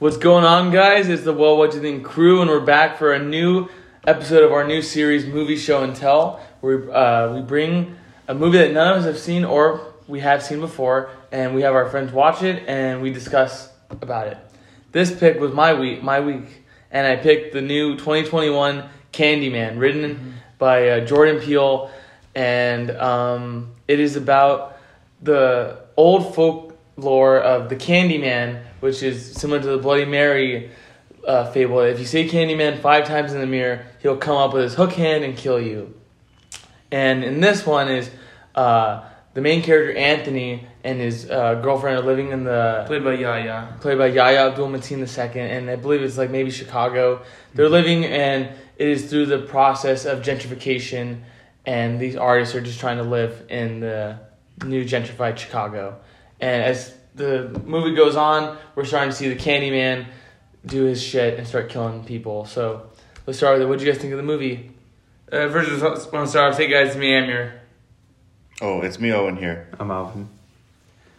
What's going on, guys? It's the Well, What Do You Think crew, and we're back for a new episode of our new series, Movie Show and Tell, where we bring a movie that none of us have seen or we have seen before, and we have our friends watch it, and we discuss about it. This pick was my week, and I picked the new 2021 Candyman, written by Jordan Peele, and it is about the old folklore of the Candyman, which is similar to the Bloody Mary fable. If you say Candyman 5 times in the mirror, he'll come up with his hook hand and kill you. And in this one is the main character Anthony and his girlfriend are living in the... Played by Yahya Abdul-Mateen II, and I believe it's like maybe Chicago. They're living, and it is through the process of gentrification, and these artists are just trying to live in the new gentrified Chicago. And as the movie goes on, we're starting to see the Candyman do his shit and start killing people. So let's start with it. What do you guys think of the movie? First, I just want to start off. Hey guys, it's me, Amir. Oh, it's me, Owen here. I'm Alvin.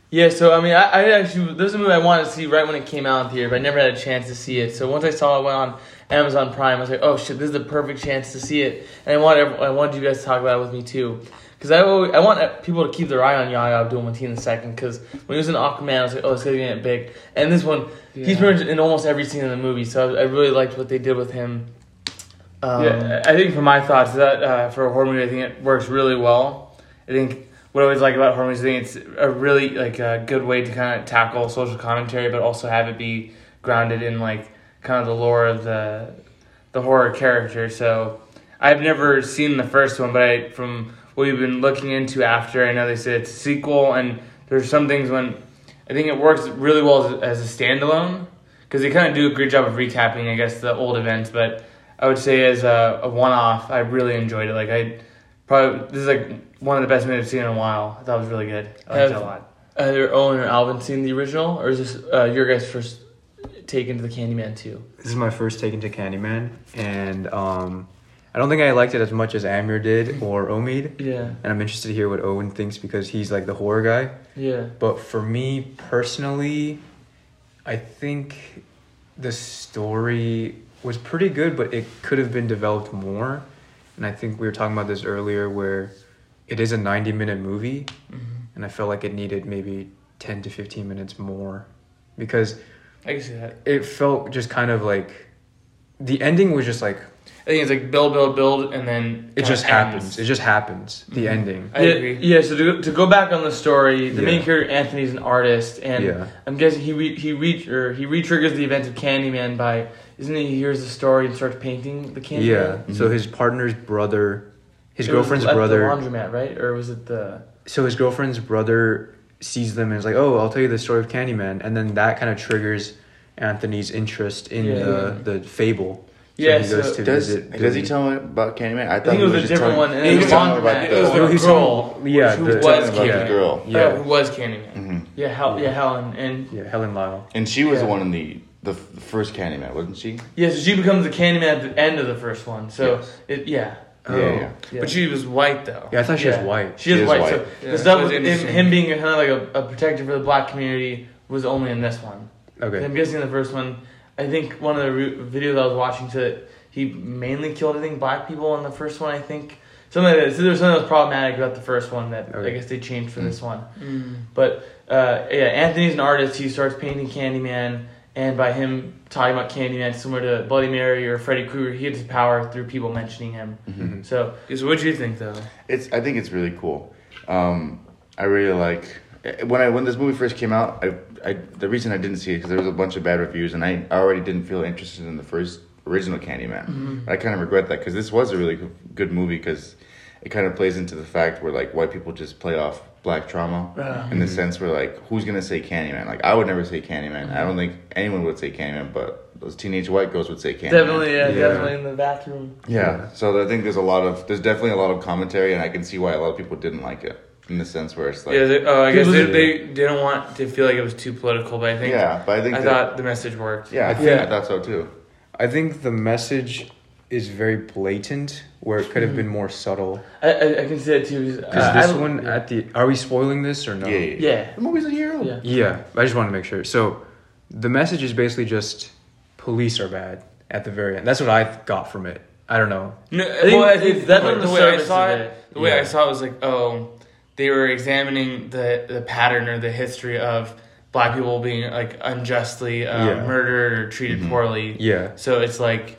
Yeah, so I mean, I actually, this is a movie I wanted to see right when it came out in theater, but I never had a chance to see it. So once I saw it went on Amazon Prime, I was like, oh shit, this is the perfect chance to see it. And I wanted you guys to talk about it with me too. Because I want people to keep their eye on Yahya Abdul-Mateen II, because when he was in Aquaman, I was like, oh, it's going to get big. And this one, he's pretty much in almost every scene in the movie, so I really liked what they did with him. I think for my thoughts, that for a horror movie, I think it works really well. I think what I always like about horror movies, I think it's a really good way to kind of tackle social commentary, but also have it be grounded in like kind of the lore of the horror character. So I've never seen the first one, but from what we've been looking into after, I know they said it's a sequel, and there's some things when I think it works really well as a standalone, because they kind of do a great job of recapping, I guess, the old events. But I would say as a one-off, I really enjoyed it. This is one of the best movies I've seen in a while. I thought it was really good. I liked it a lot. Either Owen or Alvin seen the original, or is this your guys' first take into the Candyman too? This is my first take into Candyman, and I don't think I liked it as much as Amir did or Omid. Yeah. And I'm interested to hear what Owen thinks, because he's like the horror guy. Yeah. But for me personally, I think the story was pretty good, but it could have been developed more. And I think we were talking about this earlier, where it is a 90-minute movie, and I felt like it needed maybe 10 to 15 minutes more, because I can see that. It felt just kind of like the ending was just like, I think it's like build, and then it just happens. It just happens. The ending. I agree. Yeah. So to go back on the story, the main character Anthony's an artist, and I'm guessing he re-triggers the event of Candyman by. Isn't he hears the story and starts painting the Candyman? Yeah. So his partner's brother, his girlfriend's brother. At the laundromat, right? Or was it the? So his girlfriend's brother sees them and is like, "Oh, I'll tell you the story of Candyman," and then that kind of triggers Anthony's interest in the fable. So yeah. Does he tell him about Candyman? I think it was a different one. And he was talking about the girl. Yeah. Who was Candyman? Yeah. Who was Candyman? Yeah. Helen and Helen Lyle. And she was the one in the first Candyman, wasn't she? Yeah, so she becomes the Candyman at the end of the first one. So, But she was white, though. Yeah, I thought she was white. She is white. So the stuff with him being kind of like a protector for the black community was only in this one. Okay. And I'm guessing the first one, I think one of the videos I was watching said he mainly killed, I think, black people in the first one, I think. Something like that. So there was something that was problematic about the first one that I guess they changed for this one. But, Anthony's an artist. He starts painting Candyman. And by him talking about Candyman, similar to Bloody Mary or Freddy Krueger, he gets his power through people mentioning him. So what do you think, though? I think it's really cool. I really like when this movie first came out. The reason I didn't see it because there was a bunch of bad reviews, and I already didn't feel interested in the first original Candyman. I kind of regret that, because this was a really good movie, because it kind of plays into the fact where like white people just play off black trauma in the sense where like who's gonna say Candyman? Like I would never say Candyman. I don't think anyone would say Candyman, but those teenage white girls would say Candyman. Definitely in the bathroom. Yeah. So I think there's definitely a lot of commentary, and I can see why a lot of people didn't like it in the sense where it's like I guess they didn't want to feel like it was too political, but I think I thought the message worked. Yeah, I thought so too. I think the message is very blatant, where it could have been more subtle. I can see that too. Because this one at the... Are we spoiling this or no? Yeah. The movie's a hero. Yeah. I just want to make sure. So the message is basically just police are bad at the very end. That's what I got from it. I don't know. No, I think that's the way I saw it. The way I saw it was like, oh, they were examining the pattern or the history of black people being like unjustly murdered or treated poorly. Yeah. So it's like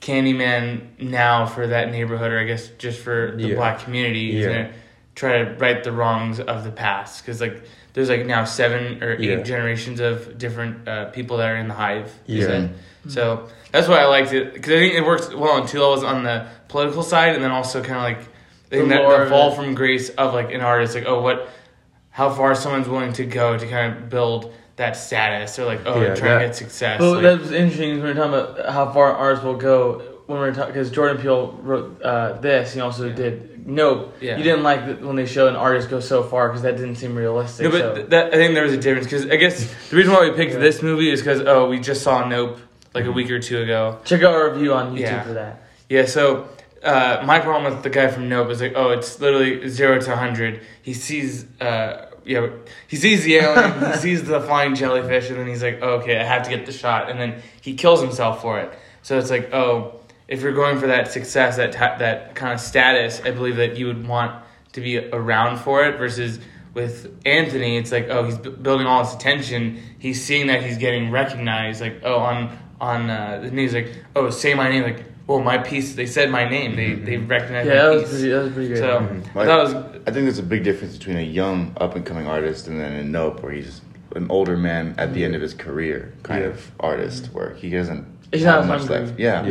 Candyman now for that neighborhood, or I guess just for the black community, is gonna try to right the wrongs of the past. Because like there's like now 7 or 8 generations of different people that are in the hive. Yeah. So that's why I liked it, because I think it works well on two levels, on the political side, and then also kind of like the fall from grace of like an artist, like how far someone's willing to go to kind of build that status, or like trying to get success. Well, like, that was interesting when we were talking about how far artists will go when we were talking, because Jordan Peele wrote this. He also did Nope. Yeah. You didn't like when they show an artist go so far because that didn't seem realistic. No, but I think there was a difference, because I guess the reason why we picked this movie is because we just saw Nope like a week or two ago. Check out our review on YouTube for that. Yeah. So. My problem with the guy from Nope is like, it's literally 0 to 100. He sees, he sees the alien, he sees the flying jellyfish, and then he's like, okay, I have to get the shot, and then he kills himself for it. So it's like, if you're going for that success, that kind of status, I believe that you would want to be around for it. Versus with Anthony, it's like, he's building all this attention. He's seeing that he's getting recognized, like, on the news, like, say my name, like. Well, my piece, they said my name. They recognized my piece. Yeah, that was pretty good. So, I think there's a big difference between a young, up-and-coming artist and then a Nope, where he's an older man at the end of his career kind of artist, where he doesn't have much left. Yeah.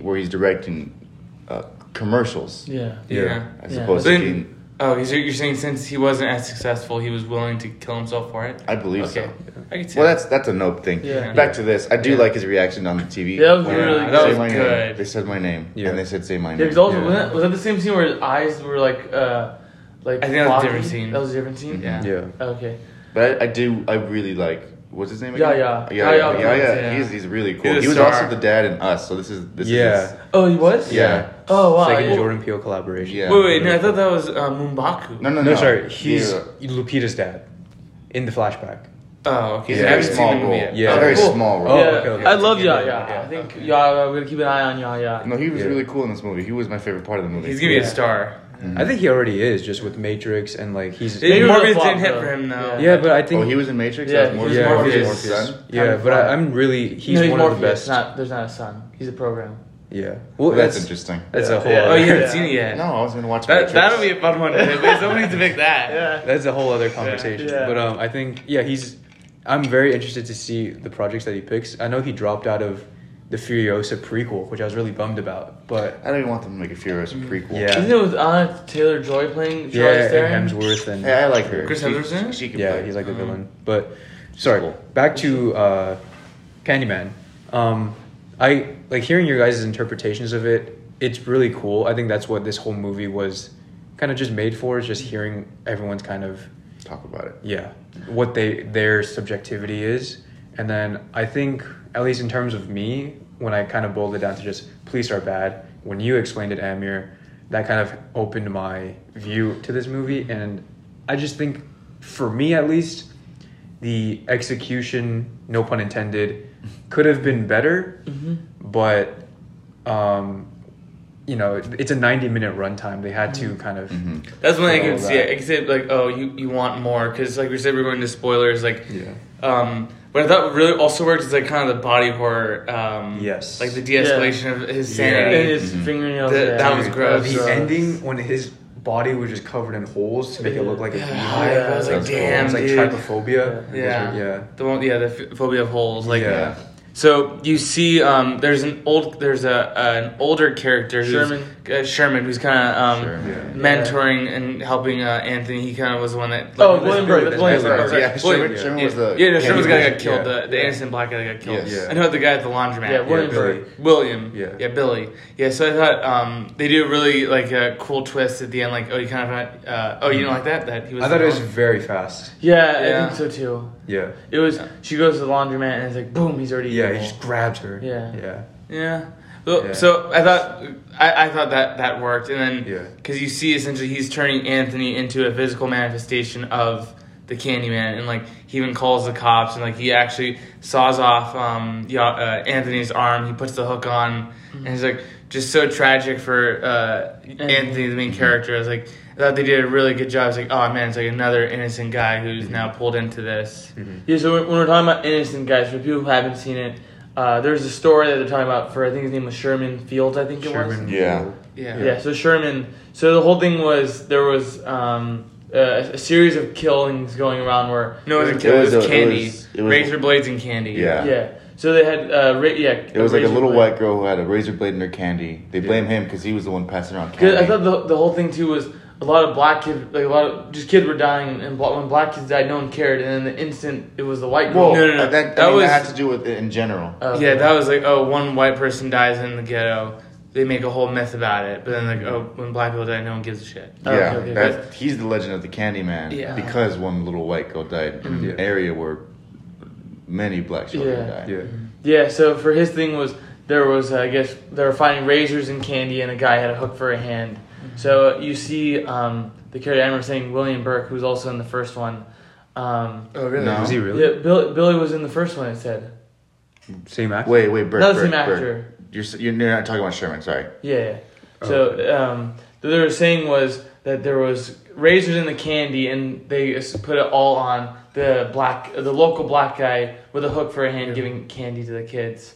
Where he's directing commercials. Yeah. As opposed to being... Oh, so you're saying since he wasn't as successful, he was willing to kill himself for it? I believe so. Yeah. I can see that's a Nope thing. Yeah. Back to this. I do like his reaction on the TV. Yeah, that was really good. That was good. Name. They said my name, and they said say my name. Yeah, was that the same scene where his eyes were like I think that was a different scene. That was a different scene? Yeah. Okay. But I really like... What's his name again? Yeah. He's really cool. He was also the dad in Us, so this is his... Oh, he was? Yeah. Oh, wow. Second Jordan Peele collaboration. Yeah. Wait, no, I thought that was Mumbaku. No, sorry. He's Lupita's dad in the flashback. Oh, okay. He's very small role. Yeah. Very small role. Okay. I love Yahya. I think Yahya, we're going to keep an eye on Yahya. No, he was really cool in this movie. He was my favorite part of the movie. He's going to be a star. Mm-hmm. I think he already is, just with Matrix and like he's. Morpheus didn't hit for him though. Yeah, but I think he was in Matrix. Yeah, Morpheus. Yeah, but I'm really he's one of the best. There's not a son. He's a program. Yeah. Well, that's interesting. That's a whole. Oh, you haven't seen it yet? No, I was gonna watch Matrix. That'll be a fun one. Somebody needs to pick that. Yeah. That's a whole other conversation. Yeah. But I think I'm very interested to see the projects that he picks. I know he dropped out of the Furiosa prequel, which I was really bummed about, but... I don't even want them to make a Furiosa prequel. Yeah. Isn't it with Taylor Joy playing Charlize Theron? And Hemsworth and... Yeah, I like her. Chris Hemsworth? He's like the villain. But, sorry, back to Candyman. I like hearing your guys' interpretations of it. It's really cool. I think that's what this whole movie was kind of just made for, is just hearing everyone's kind of... Talk about it. Yeah. What their subjectivity is. And then I think... At least in terms of me, when I kind of boiled it down to just police are bad, when you explained it, Amir, that kind of opened my view to this movie. And I just think, for me at least, the execution, no pun intended, could have been better. Mm-hmm. But, it's a 90-minute runtime. They had to kind of... Mm-hmm. That's when I could see it. Except, like, you want more. Because, like we said, we're going to spoilers. Like, what I thought really also worked is like kind of the body horror, like the de-escalation of his sanity, and his fingernails. That was gross. The ending when his body was just covered in holes to make it look like a beehive. I was like, damn, it's like trypophobia. Yeah. The phobia of holes. Like, so you see, there's an older character, Sherman, who's kind of mentoring and helping Anthony. He kind of was the one that. William Burke. Yeah, Sherman was the. Yeah, Sherman's guy got killed. The innocent black guy got killed. Yeah. I know the guy at the laundromat. Yeah, William Burke. William. Yeah, Billy. Yeah, so I thought they do a really like a cool twist at the end. Like, you kind of you didn't like that? That he was. I thought it was very fast. Yeah, I think so too. Yeah. It was. She goes to the laundromat and it's like boom, he's already. Yeah, he just grabbed her. Yeah. Well, so I thought that worked, and then because you see essentially he's turning Anthony into a physical manifestation of the Candyman, and like he even calls the cops, and like he actually saws off Anthony's arm. He puts the hook on, and he's like just so tragic for Anthony, the main character. I was like, I thought they did a really good job. It's like, oh man, it's like another innocent guy who's now pulled into this. Yeah, so when we're talking about innocent guys, for people who haven't seen it, there's a story that they're talking about for, I think his name was Sherman Fields, Sherman, yeah. So Sherman, so the whole thing was there was a series of killings going around where... No, it was candy. It was razor blades and candy. Yeah. So they had... it was like a little white girl who had a razor blade in her candy. They blame him because he was the one passing around candy. I thought the whole thing, too, was a lot of black kids... Like, a lot of... Just kids were dying, and when black kids died, no one cared. And then the instant, it was the white girl. Well, no. That had to do with it in general. That was like, oh, one white person dies in the ghetto... They make a whole myth about it, but then like, oh, when black people die, no one gives a shit. Okay. He's the legend of the Candyman because one little white girl died in an area where many black children died. So for his thing was there was I guess they were finding razors and candy, and a guy had a hook for a hand. So you see the character I remember saying William Burke, who's also in the first one. Oh really? No. Was he really? Yeah, Billy was in the first one. It said same actor. Wait, Burke. Not the same actor. Burke. You're not talking about Sherman, sorry. Yeah. So what they were saying was that there was razors in the candy, and they put it all on the local black guy with a hook for a hand giving candy to the kids.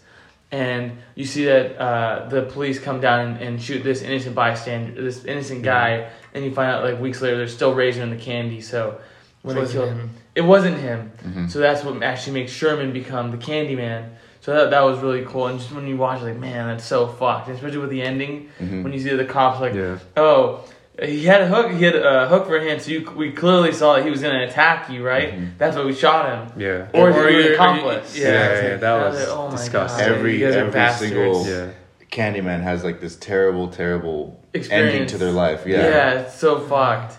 And you see that the police come down and shoot this innocent bystander, this innocent guy, and you find out like weeks later there's still razor in the candy. So when they killed him, it wasn't him. Mm-hmm. So that's what actually makes Sherman become the Candyman. So that was really cool, and just when you watch it, like, man, that's so fucked. And especially with the ending, when you see the cops, like, oh, he had a hook for a hand, so we clearly saw that he was going to attack you, right? That's why we shot him. Yeah. Or you're an accomplice. That was disgusting. Every single Candyman has, like, this terrible, terrible ending to their life. Yeah, it's so fucked.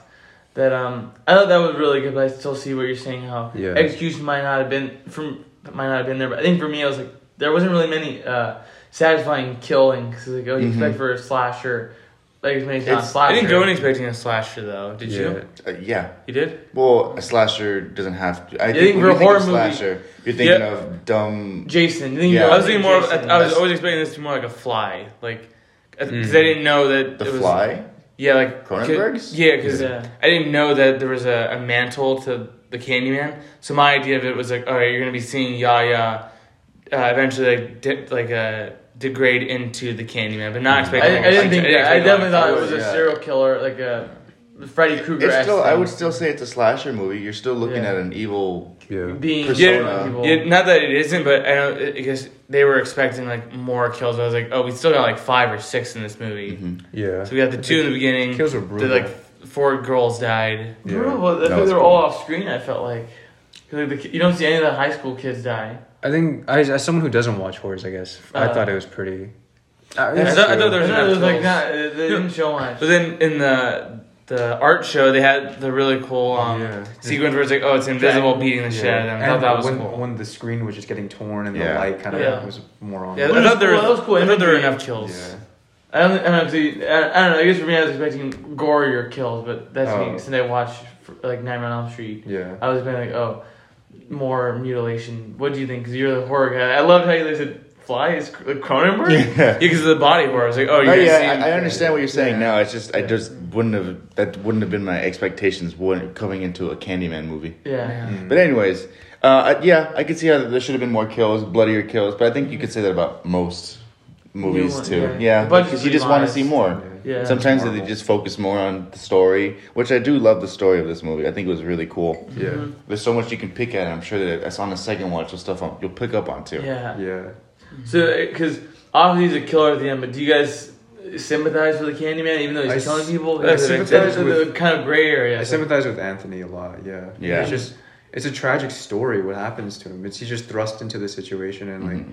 That I thought that was really good, but I still see what you're saying, how execution might not have been there, but I think for me, I was like, there wasn't really many satisfying killings. Cause like, you expect for a slasher, like as many as not slasher. I didn't go in expecting a slasher though. Did you? Yeah, you did. Well, a slasher doesn't have to. I think for a horror movie, you're thinking of dumb Jason. I was always expecting this to be more like a Fly, like because I didn't know that the Fly. Yeah, like Cronenberg's. Yeah, because I didn't know that there was a mantle to the Candyman. So my idea of it was like, all right, you're gonna be seeing Yahya eventually degrade into the Candyman, but not expecting. I definitely thought it was a serial killer, like a Freddy Krueger. I would still say it's a slasher movie. You're still looking at an evil being persona. Not that it isn't, but I guess they were expecting like more kills. I was like, oh, we still got like 5 or 6 in this movie. So we got the 2 in the beginning. The kills were brutal. 4 girls died. Yeah. Well, I think they were all off screen, I felt like. You don't see any of the high school kids die. I think, as someone who doesn't watch horrors, I guess, I thought it was pretty... I thought there was they didn't show much. But then in the art show, they had the really cool sequence where it's like, oh, it's invisible beating the shit out of them. I thought that was cool. When the screen was just getting torn and the light kind of was more on. I thought there were enough kills. Yeah. I don't know. I guess for me, I was expecting gorier kills, but that's me. Since I watched like Nightmare on Elm Street, I was being like, oh, more mutilation. What do you think? Because you're the horror guy. I loved how you said Fly is Cronenberg. Yeah, because of the body horror. I was like, oh, I understand what you're saying now. It's just wouldn't have been my expectations coming into a Candyman movie. But anyways, I could see how there should have been more kills, bloodier kills. But I think you could say that about most movies too, because you just want to see more. Sometimes they just focus more on the story, which I do love the story of this movie. I think it was really cool. There's so much you can pick at. I'm sure that that's on the second watch of stuff you'll pick up on too. So because obviously he's a killer at the end, but do you guys sympathize with the Candyman even though he's killing people? I sympathize with the kind of gray area. I sympathize with Anthony a lot. It's just a tragic story what happens to him. It's he's just thrust into this situation, and like,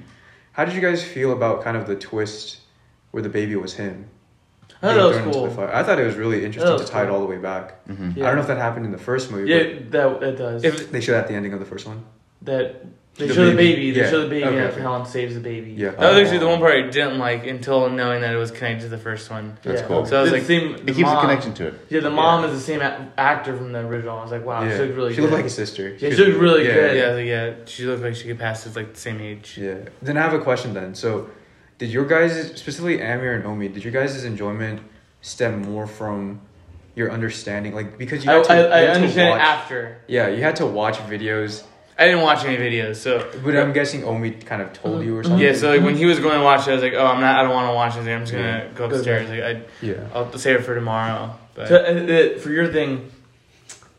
how did you guys feel about kind of the twist where the baby was him? I thought it was cool. I thought it was really interesting to tie it all the way back. I don't know if that happened in the first movie. Yeah, it does. If they show that at the ending of the first one. That They show the baby okay, after Helen saves the baby. Yeah. That was actually the one part I didn't like until knowing that it was connected to the first one. That's cool. So I was it keeps a connection to it. Yeah, the mom is the same actor from the original. I was like, wow, she looked really good. She looked like a sister. Yeah, she looked really good. Yeah, she looked like she could pass as like the same age. Yeah. Then I have a question then. So did your guys, specifically Amir and Omi, did your guys' enjoyment stem more from your understanding? Like, because you had to I understand after. Yeah, you had to watch videos. I didn't watch any videos, so. But I'm guessing Omi kind of told you or something. Yeah, so like when he was going to watch it, I was like, oh, I don't want to watch anything. I'm just gonna go upstairs. Like, I'll save it for tomorrow. But. So for your thing,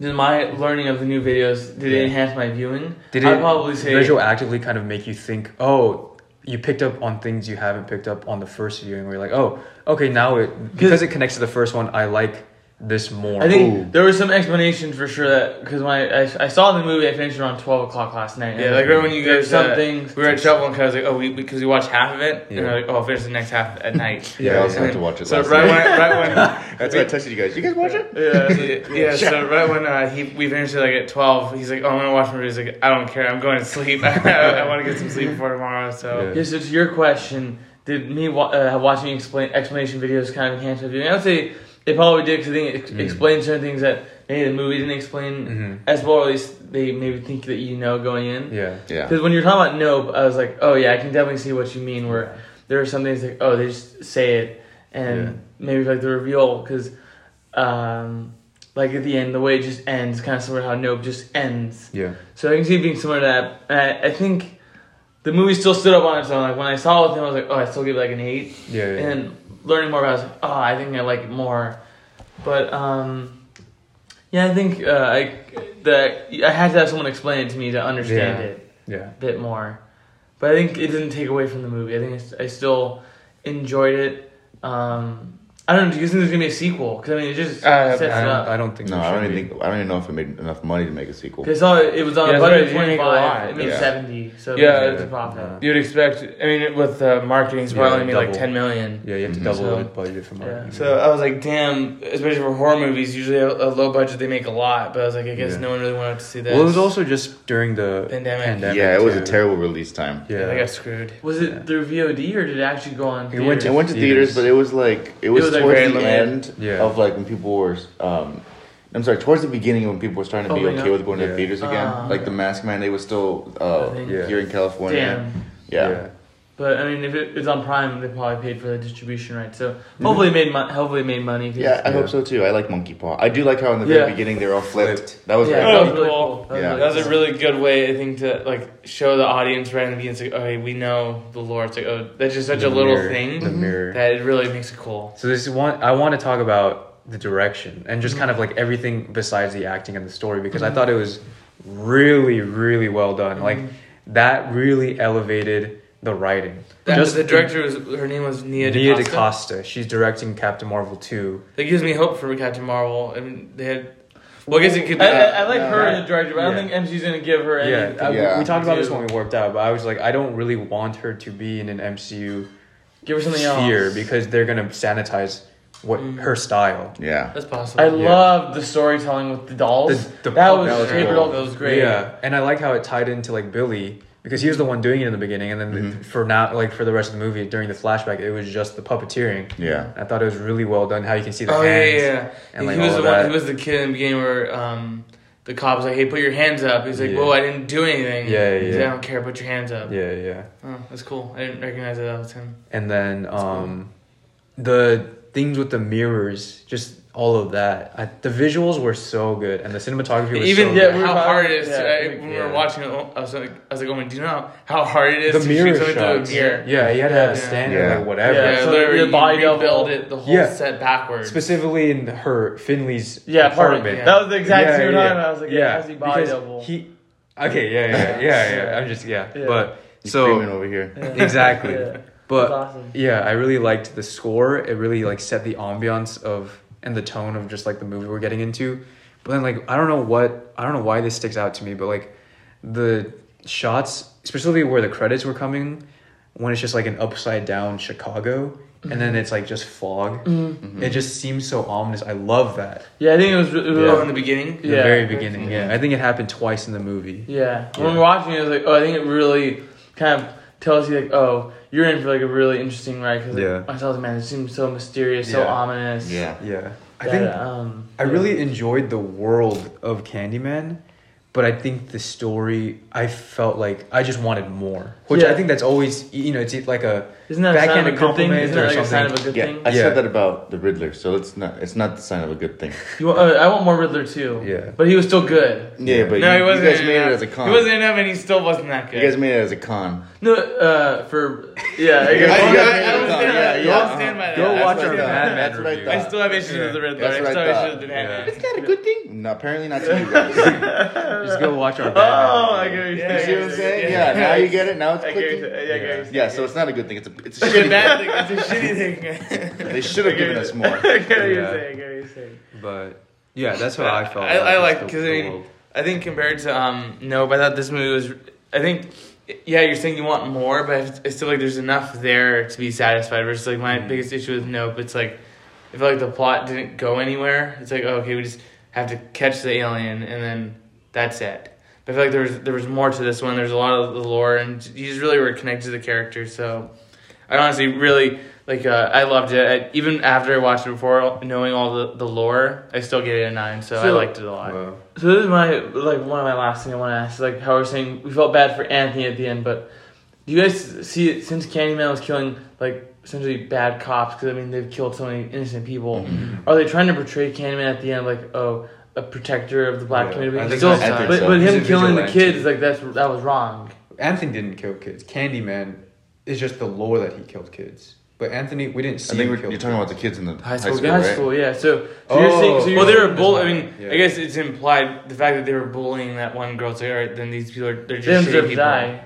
did my learning of the new videos it enhance my viewing? Did I'd probably say retroactively kind of make you think, oh, you picked up on things you haven't picked up on the first viewing, where you're like, oh, okay, now because it connects to the first one, I like this more. I think there was some explanation for sure that, because when I saw the movie, I finished around 12 o'clock last night. Yeah, like right when you guys something, we were at Shuffle and I was like, oh, because we watched half of it, and I was like, oh, I'll finish the next half at night. I also had to watch it last night. Right when that's why I texted you guys. You guys watch it? So right when we finished it like at 12, he's like, oh, I'm going to watch my movies. He's like, I don't care. I'm going to sleep. I want to get some sleep before tomorrow. So, so to your question, did me watching explanation videos kind of enhance my viewing? I would say they probably did, because I think it explained certain things that maybe the movie didn't explain as well, or at least they maybe think that you know going in. Yeah. Because when you're talking about Nope, I was like, oh yeah, I can definitely see what you mean, where there are some things like, oh, they just say it, and maybe like the reveal, because like at the end, the way it just ends, kind of similar to how Nope just ends. Yeah. So I can see it being similar to that. And I think the movie still stood up on its own. Like when I saw it with him, I was like, oh, I still give it like an 8. And learning more about it, I was like, oh, I think I like it more. But, I think I had to have someone explain it to me to understand it a bit more. But I think it didn't take away from the movie. I think I still enjoyed it. I don't know, do you think there's going to be a sequel? Because, I mean, it just sets it up. I don't think I don't even know if it made enough money to make a sequel. Because it was on a budget of $25 million. It made $70 million, so it was a profit. You'd expect, I mean, with marketing, it's probably only made like $10 million. Yeah, you have to double the budget for marketing. Yeah. So I was like, damn, especially for horror movies, usually a low budget, they make a lot. But I was like, I guess no one really wanted to see that. Well, it was also just during the pandemic. Yeah, it was a terrible release time. Yeah, they got screwed. Was it through VOD, or did it actually go on theaters? It went to theaters, but it was like, towards the end of like when people were towards the beginning when people were starting to be okay with going to the theaters again. The Masked Mandate was still here in California. Damn. Yeah. But I mean, if it's on Prime, they probably paid for the distribution rights. So hopefully it made money. Yeah, I hope so too. I like Monkey Paw. I do like how in the very beginning they were all flipped. That was really cool. That was a really good way, I think, to like show the audience right in the beginning. It's like, okay, we know the lore. It's like, oh, that's just such a little thing. The mirror. That it really makes it cool. So I want to talk about the direction and just kind of like everything besides the acting and the story, because I thought it was really, really well done. Like that really elevated the writing. The director her name was Nia DaCosta. She's directing Captain Marvel 2. That gives me hope for Captain Marvel. I mean, they had. Well, I guess it could be. I like her as a director, but I don't think MCU's going to give her any. We talked about this when we worked out, but I was like, I don't really want her to be in an MCU. Give her something else. Because they're going to sanitize her style. Yeah. That's possible. I love the storytelling with the dolls. That was favorite doll. That was great. Yeah. And I like how it tied into like Billy, because he was the one doing it in the beginning, and then for the rest of the movie during the flashback, it was just the puppeteering. Yeah, I thought it was really well done. How you can see the hands. And like, he was he was the kid in the beginning where the cop was like, "Hey, put your hands up." He's like, "Whoa, I didn't do anything." He's like, "I don't care. Put your hands up." Yeah. Oh, that's cool. I didn't recognize that was him. And then the things with the mirrors, just all of that. The visuals were so good, and the cinematography was so good. Even how hard it is. When we were watching it, I was like, oh man, do you know how hard it is to shoot something through a mirror? Yeah, you had to stand there, like whatever. Yeah, so literally your body rebuild it, the whole set backwards. Specifically in Finley's apartment. That was the exact same time. I was like, how's he body double? I'm just, But, you're screaming over here. Yeah. Exactly. But, awesome. I really liked the score. It really, like, set the ambiance of, and the tone of just, like, the movie we're getting into. But then, like, I don't know why this sticks out to me, but, like, the shots, especially where the credits were coming, when it's just like an upside down Chicago, mm-hmm. and then it's like just fog. Mm-hmm. It just seems so ominous. I love that. Yeah, I think it was in the beginning. Yeah, the very beginning. Yeah, I think it happened twice in the movie. Yeah, when we're watching it, I was like, oh, I think it really kind of tells you like, oh, you're in for like a really interesting ride because I was like, man, it seems so mysterious, so ominous. Yeah, yeah. I really enjoyed the world of Candyman, but I think the story, I felt like I just wanted more, which I think that's always, it's like a backhanded compliment. Isn't that like a sign of a good thing? I said that about the Riddler, so it's not the sign of a good thing. I want more Riddler too. Yeah, but he was still good. Yeah, but no, you guys made it as a con. He wasn't enough, and he still wasn't that good. You guys made it as a con. No, I'll stand by that. Go watch our Mad Men review. I still have issues with the Riddler. I still have issues with Mad Men. Is that a good thing? No, apparently not to you guys. Just go watch our Mad Men. Oh, I get it. You see what I'm saying? Yeah, now you get it. Now it's clicking. Yeah, so it's not a good thing. It's a shitty thing. It's a shitty thing. They should have given us more. I get what you're saying. But, yeah, that's what I felt. I like, because I think compared to Nope, I thought this movie was, I think... Yeah, you're saying you want more, but it's still like there's enough there to be satisfied. Versus like my biggest issue with Nope, it's like I feel like the plot didn't go anywhere. It's like, okay, we just have to catch the alien and then that's it. But I feel like there was more to this one. There's a lot of the lore, and you just really were connected to the character. So I honestly really like. I loved it. Even after I watched it before, knowing all the lore, I still get it a 9. So I liked it a lot. Whoa. So this is one of my last things I want to ask. Like how we're saying we felt bad for Anthony at the end, but do you guys see it since Candyman was killing like essentially bad cops? Because I mean they've killed so many innocent people. Are they trying to portray Candyman at the end like a protector of the black community? But him killing the kids is like that was wrong. Anthony didn't kill kids. Candyman is just the lore that he killed kids. But Anthony, we didn't see. I think you're talking about the kids in the high school, yeah. So you're saying, they were bullying. I mean, I guess it's implied the fact that they were bullying that one girl. So all right, then these people are just shitty people. Die.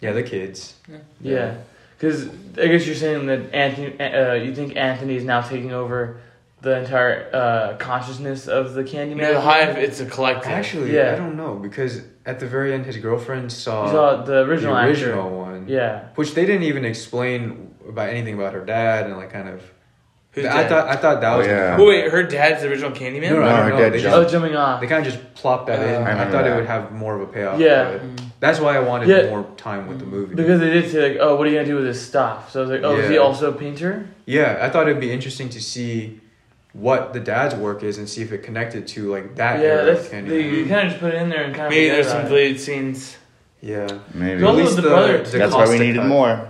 Yeah, the kids. Yeah, because I guess you're saying that Anthony. You think Anthony is now taking over the entire consciousness of the Candyman? The Hive. It's a collective. Actually, I don't know because at the very end, his girlfriend saw the original one. Yeah, which they didn't even explain. About anything about her dad and like kind of. I thought that was. Yeah. Oh, wait, her dad's the original Candyman. No, jumping off. They kind of just plopped that in. I thought it would have more of a payoff. Yeah, that's why I wanted more time with the movie because they did say like, oh, what are you gonna do with this stuff? So I was like, oh, is he also a painter? Yeah, I thought it'd be interesting to see what the dad's work is and see if it connected to like that. Yeah, that's you kind of just put it in there and kind of maybe there's some deleted scenes. Yeah, maybe at least the brother. That's why we needed more.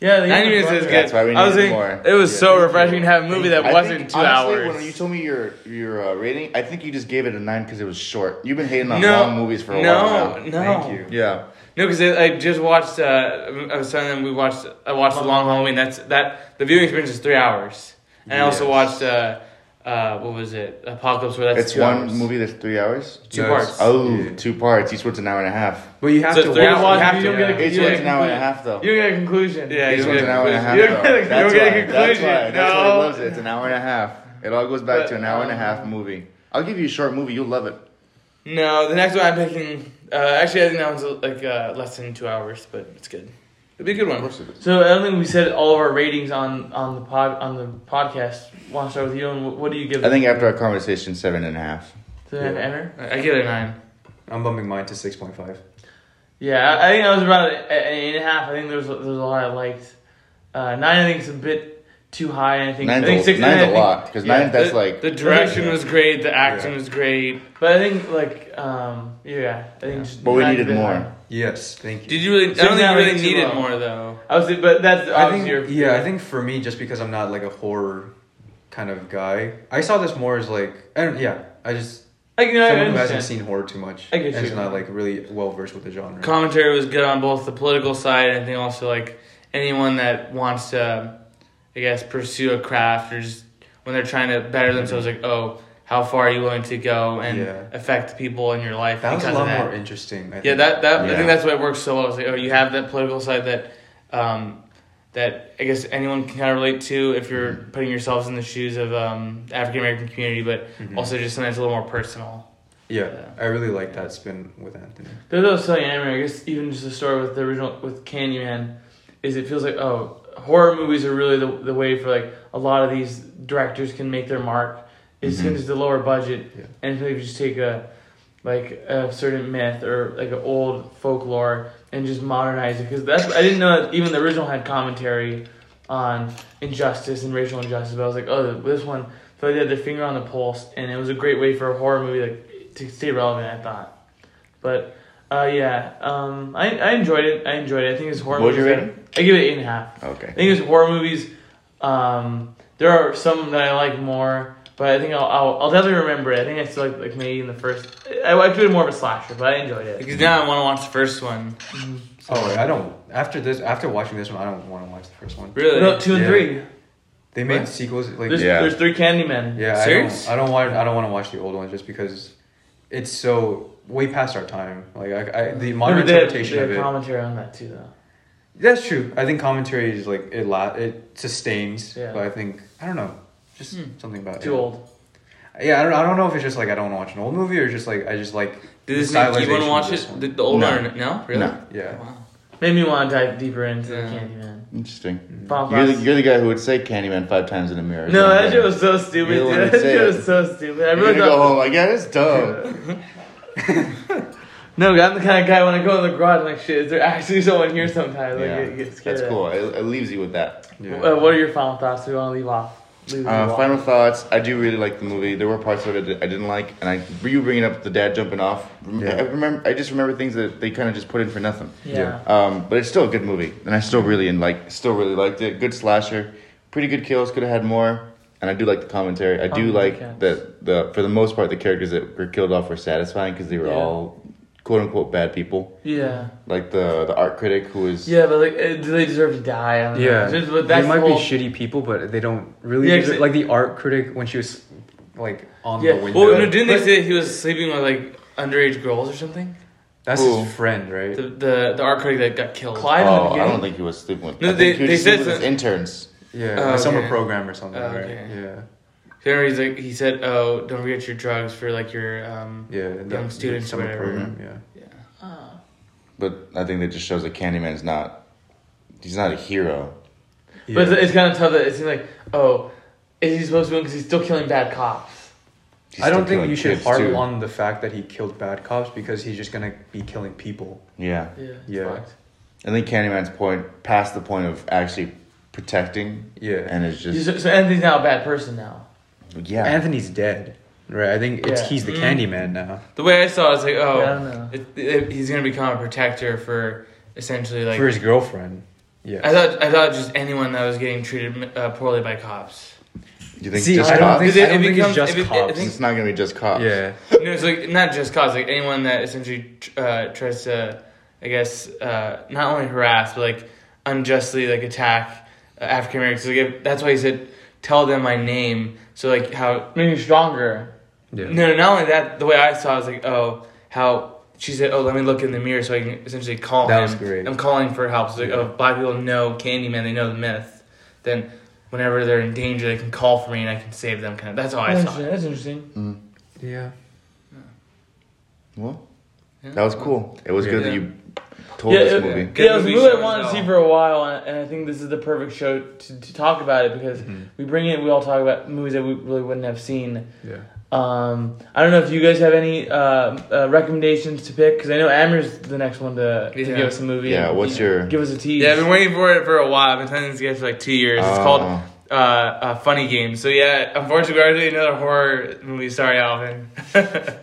Yeah, it's good. That's why we needed more. It was so refreshing to have a movie that wasn't 2 hours. Honestly, when you told me your rating, I think you just gave it a 9 because it was short. You've been hating on long movies for a while now. No, thank you. Yeah, no, because I just watched. I was telling them I watched The Long Halloween. The viewing experience is 3 hours, and I also watched. What was it? Apocalypse. Where that's 2 hours. Movie that's 3 hours. Two parts. Oh, yeah. 2 parts. Each one's an hour and a half. But you have to watch. Each one's an hour and a half, though. You don't get a conclusion. Yeah, each one's an hour and a half. You don't get a conclusion. That's why he loves it. It's an hour and a half. It all goes back to an hour and a half movie. I'll give you a short movie. You'll love it. No, the next one I'm picking. Actually, I think that one's like less than 2 hours, but it's good. It'd be a good one. So I think we said all of our ratings on the podcast. Want to start with you? And what do you give? I think after our conversation, 7.5. I give it a 9. I'm bumping mine to 6.5. Yeah, I think I was about an 8.5. I think there's a lot I liked. 9, I think it's a bit too high. I think 6.9 a lot because 9 that's like the direction was great, the action was great, but I think like but we needed more. High. Yes, thank you. Did you really? So I don't think you really needed more, though. I think for me, just because I'm not like a horror kind of guy, I saw this more as like, someone who hasn't seen horror too much. I get you. And is not like really well versed with the genre. Commentary was good on both the political side and I think also like anyone that wants to, I guess, pursue a craft or just when they're trying to better themselves, like how far are you willing to go and affect the people in your life? That was a lot more interesting. I think that's why it works so well. It's like, you have that political side that, that I guess anyone can kind of relate to if you're putting yourselves in the shoes of African American community, but also just something that's a little more personal. Yeah, I really like that spin with Anthony. There's also, I guess even just the story with the original with Candyman. is it feels like, oh, horror movies are really the way for, like, a lot of these directors can make their mark as soon as the lower budget. Yeah. And if you just take a certain myth or, like, an old folklore and just modernize it. Because I didn't know that even the original had commentary on injustice and racial injustice. But I was like, oh, this one, so they had their finger on the pulse. And it was a great way for a horror movie, like, to stay relevant, I thought. But... I enjoyed it. I think it's horror movies. What was your rating? I give it 8.5. Okay. I think it's horror movies. There are some that I like more, but I think I'll definitely remember it. I think I still like maybe in the first. I put it more of a slasher, but I enjoyed it. Because now I want to watch the first one. So. Oh, I don't. After watching this one, I don't want to watch the first one. Really? No, 2 and 3. They made sequels. Like there's 3 Candyman. Yeah. Seriously? I don't want to watch the old one just because it's so. Way past our time. Like the modern interpretation of it. There's commentary on that too, though. That's true. I think commentary is like it sustains, but I think I don't know, just something about it. Too old. Yeah, I don't know if it's just like I don't want to watch an old movie or just like I just like. Did this make you want to watch it? The old one? No, really. No. Yeah. Wow. Made me want to dive deeper into Candyman. Interesting. Mm-hmm. You're the guy who would say Candyman 5 times in a mirror. No, that shit was so stupid. That shit was so stupid. I really go home like, yeah, it's dumb. No, I'm the kind of guy when I go in the garage, I'm like, shit, is there actually someone here sometimes? Like, it gets scared. That's cool. It leaves you with that. Yeah. What are your final thoughts? Do you want to leave off? Final thoughts. I do really like the movie. There were parts of it I didn't like, and you bringing up the dad jumping off. Yeah. I just remember things that they kind of just put in for nothing. Yeah. But it's still a good movie, and I still really liked it. Good slasher, pretty good kills. Could have had more. And I do like the commentary. I do like that for the most part the characters that were killed off were satisfying because they were all quote unquote bad people. Yeah. Like the art critic who was. Yeah, but like do they deserve to die? I don't know. Just, but that's they might be shitty people, but they don't really. Yeah, like the art critic when she was like on the window. Well, didn't they say he was sleeping with like underage girls or something? That's his friend, right? The art critic that got killed. Clyde. Oh, I don't think he was sleeping with. No, they said with his interns. Yeah, a summer program or something, right? Yeah. So he said, "Oh, don't forget your drugs for like your young students or whatever." Program, But I think that just shows that Candyman is not a hero. Yeah. But it's kind of tough that it's like, oh, is he supposed to win because he's still killing bad cops? I don't think you should harp on the fact that he killed bad cops because he's just gonna be killing people. Yeah. Yeah. Yeah. I think Candyman's past the point of actually. Protecting, and it's just so Anthony's now a bad person now. Yeah, Anthony's dead, right? I think he's the Candyman now. The way I saw it's like, oh, I don't know. He's gonna become a protector for essentially like for his girlfriend. Yeah, I thought just anyone that was getting treated poorly by cops. You think I don't think it's just cops. It's not gonna be just cops. Yeah, no, it's like not just cops. Like anyone that essentially tries to, I guess, not only harass but like unjustly like attack. African Americans, like that's why he said, "Tell them my name." So like how making you stronger. Yeah. No, not only that. The way I saw it was like, oh, how she said, "Oh, let me look in the mirror so I can essentially call him." That was great. I'm calling for help. So like, oh, black people know Candyman. They know the myth. Then whenever they're in danger, they can call for me and I can save them. Kind of. That's all I saw. That's interesting. Mm. Yeah. Well, that was cool. It was good that you. This movie. Yeah, it was a movie I wanted to see for a while, and I think this is the perfect show to talk about it because we bring it. We all talk about movies that we really wouldn't have seen. Yeah. I don't know if you guys have any recommendations to pick because I know Amir's the next one to give us a movie. Yeah. What's your give us a tease? Yeah, I've been waiting for it for a while. I've been telling this guy for like 2 years. It's called Funny Games. So yeah, unfortunately, we're doing another horror movie. Sorry, Alvin.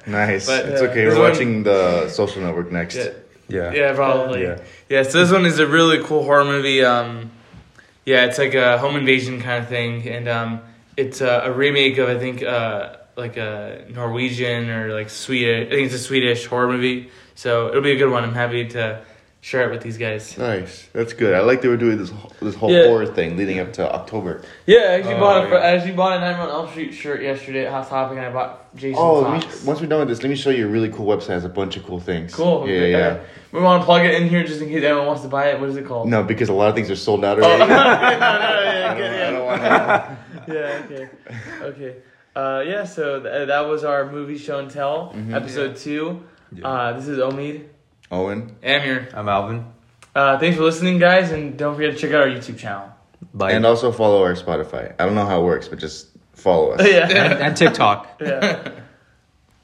Nice. But, it's okay. We're watching The Social Network next. Yeah. Yeah. Yeah, probably. Yeah, so this one is a really cool horror movie. It's like a home invasion kind of thing, and it's a remake of I think like a Norwegian or like Swedish. I think it's a Swedish horror movie, so it'll be a good one. I'm happy to share it with these guys. Nice, that's good. I like they were doing this whole horror thing leading up to October. Yeah, I actually bought a Nightmare on Elm Street shirt yesterday at Hot Topic, and I bought Jason's socks. Once we're done with this, let me show you a really cool website. It has a bunch of cool things. Cool. Yeah, yeah. We want to plug it in here just in case anyone wants to buy it. What is it called? No, because a lot of things are sold out already. Okay. So that was our movie show and tell, episode 2. Yeah. This is Omid. Owen. Amir. I'm Alvin. Thanks for listening, guys, and don't forget to check out our YouTube channel. Bye. And also follow our Spotify. I don't know how it works, but just follow us. Yeah. And TikTok. Yeah.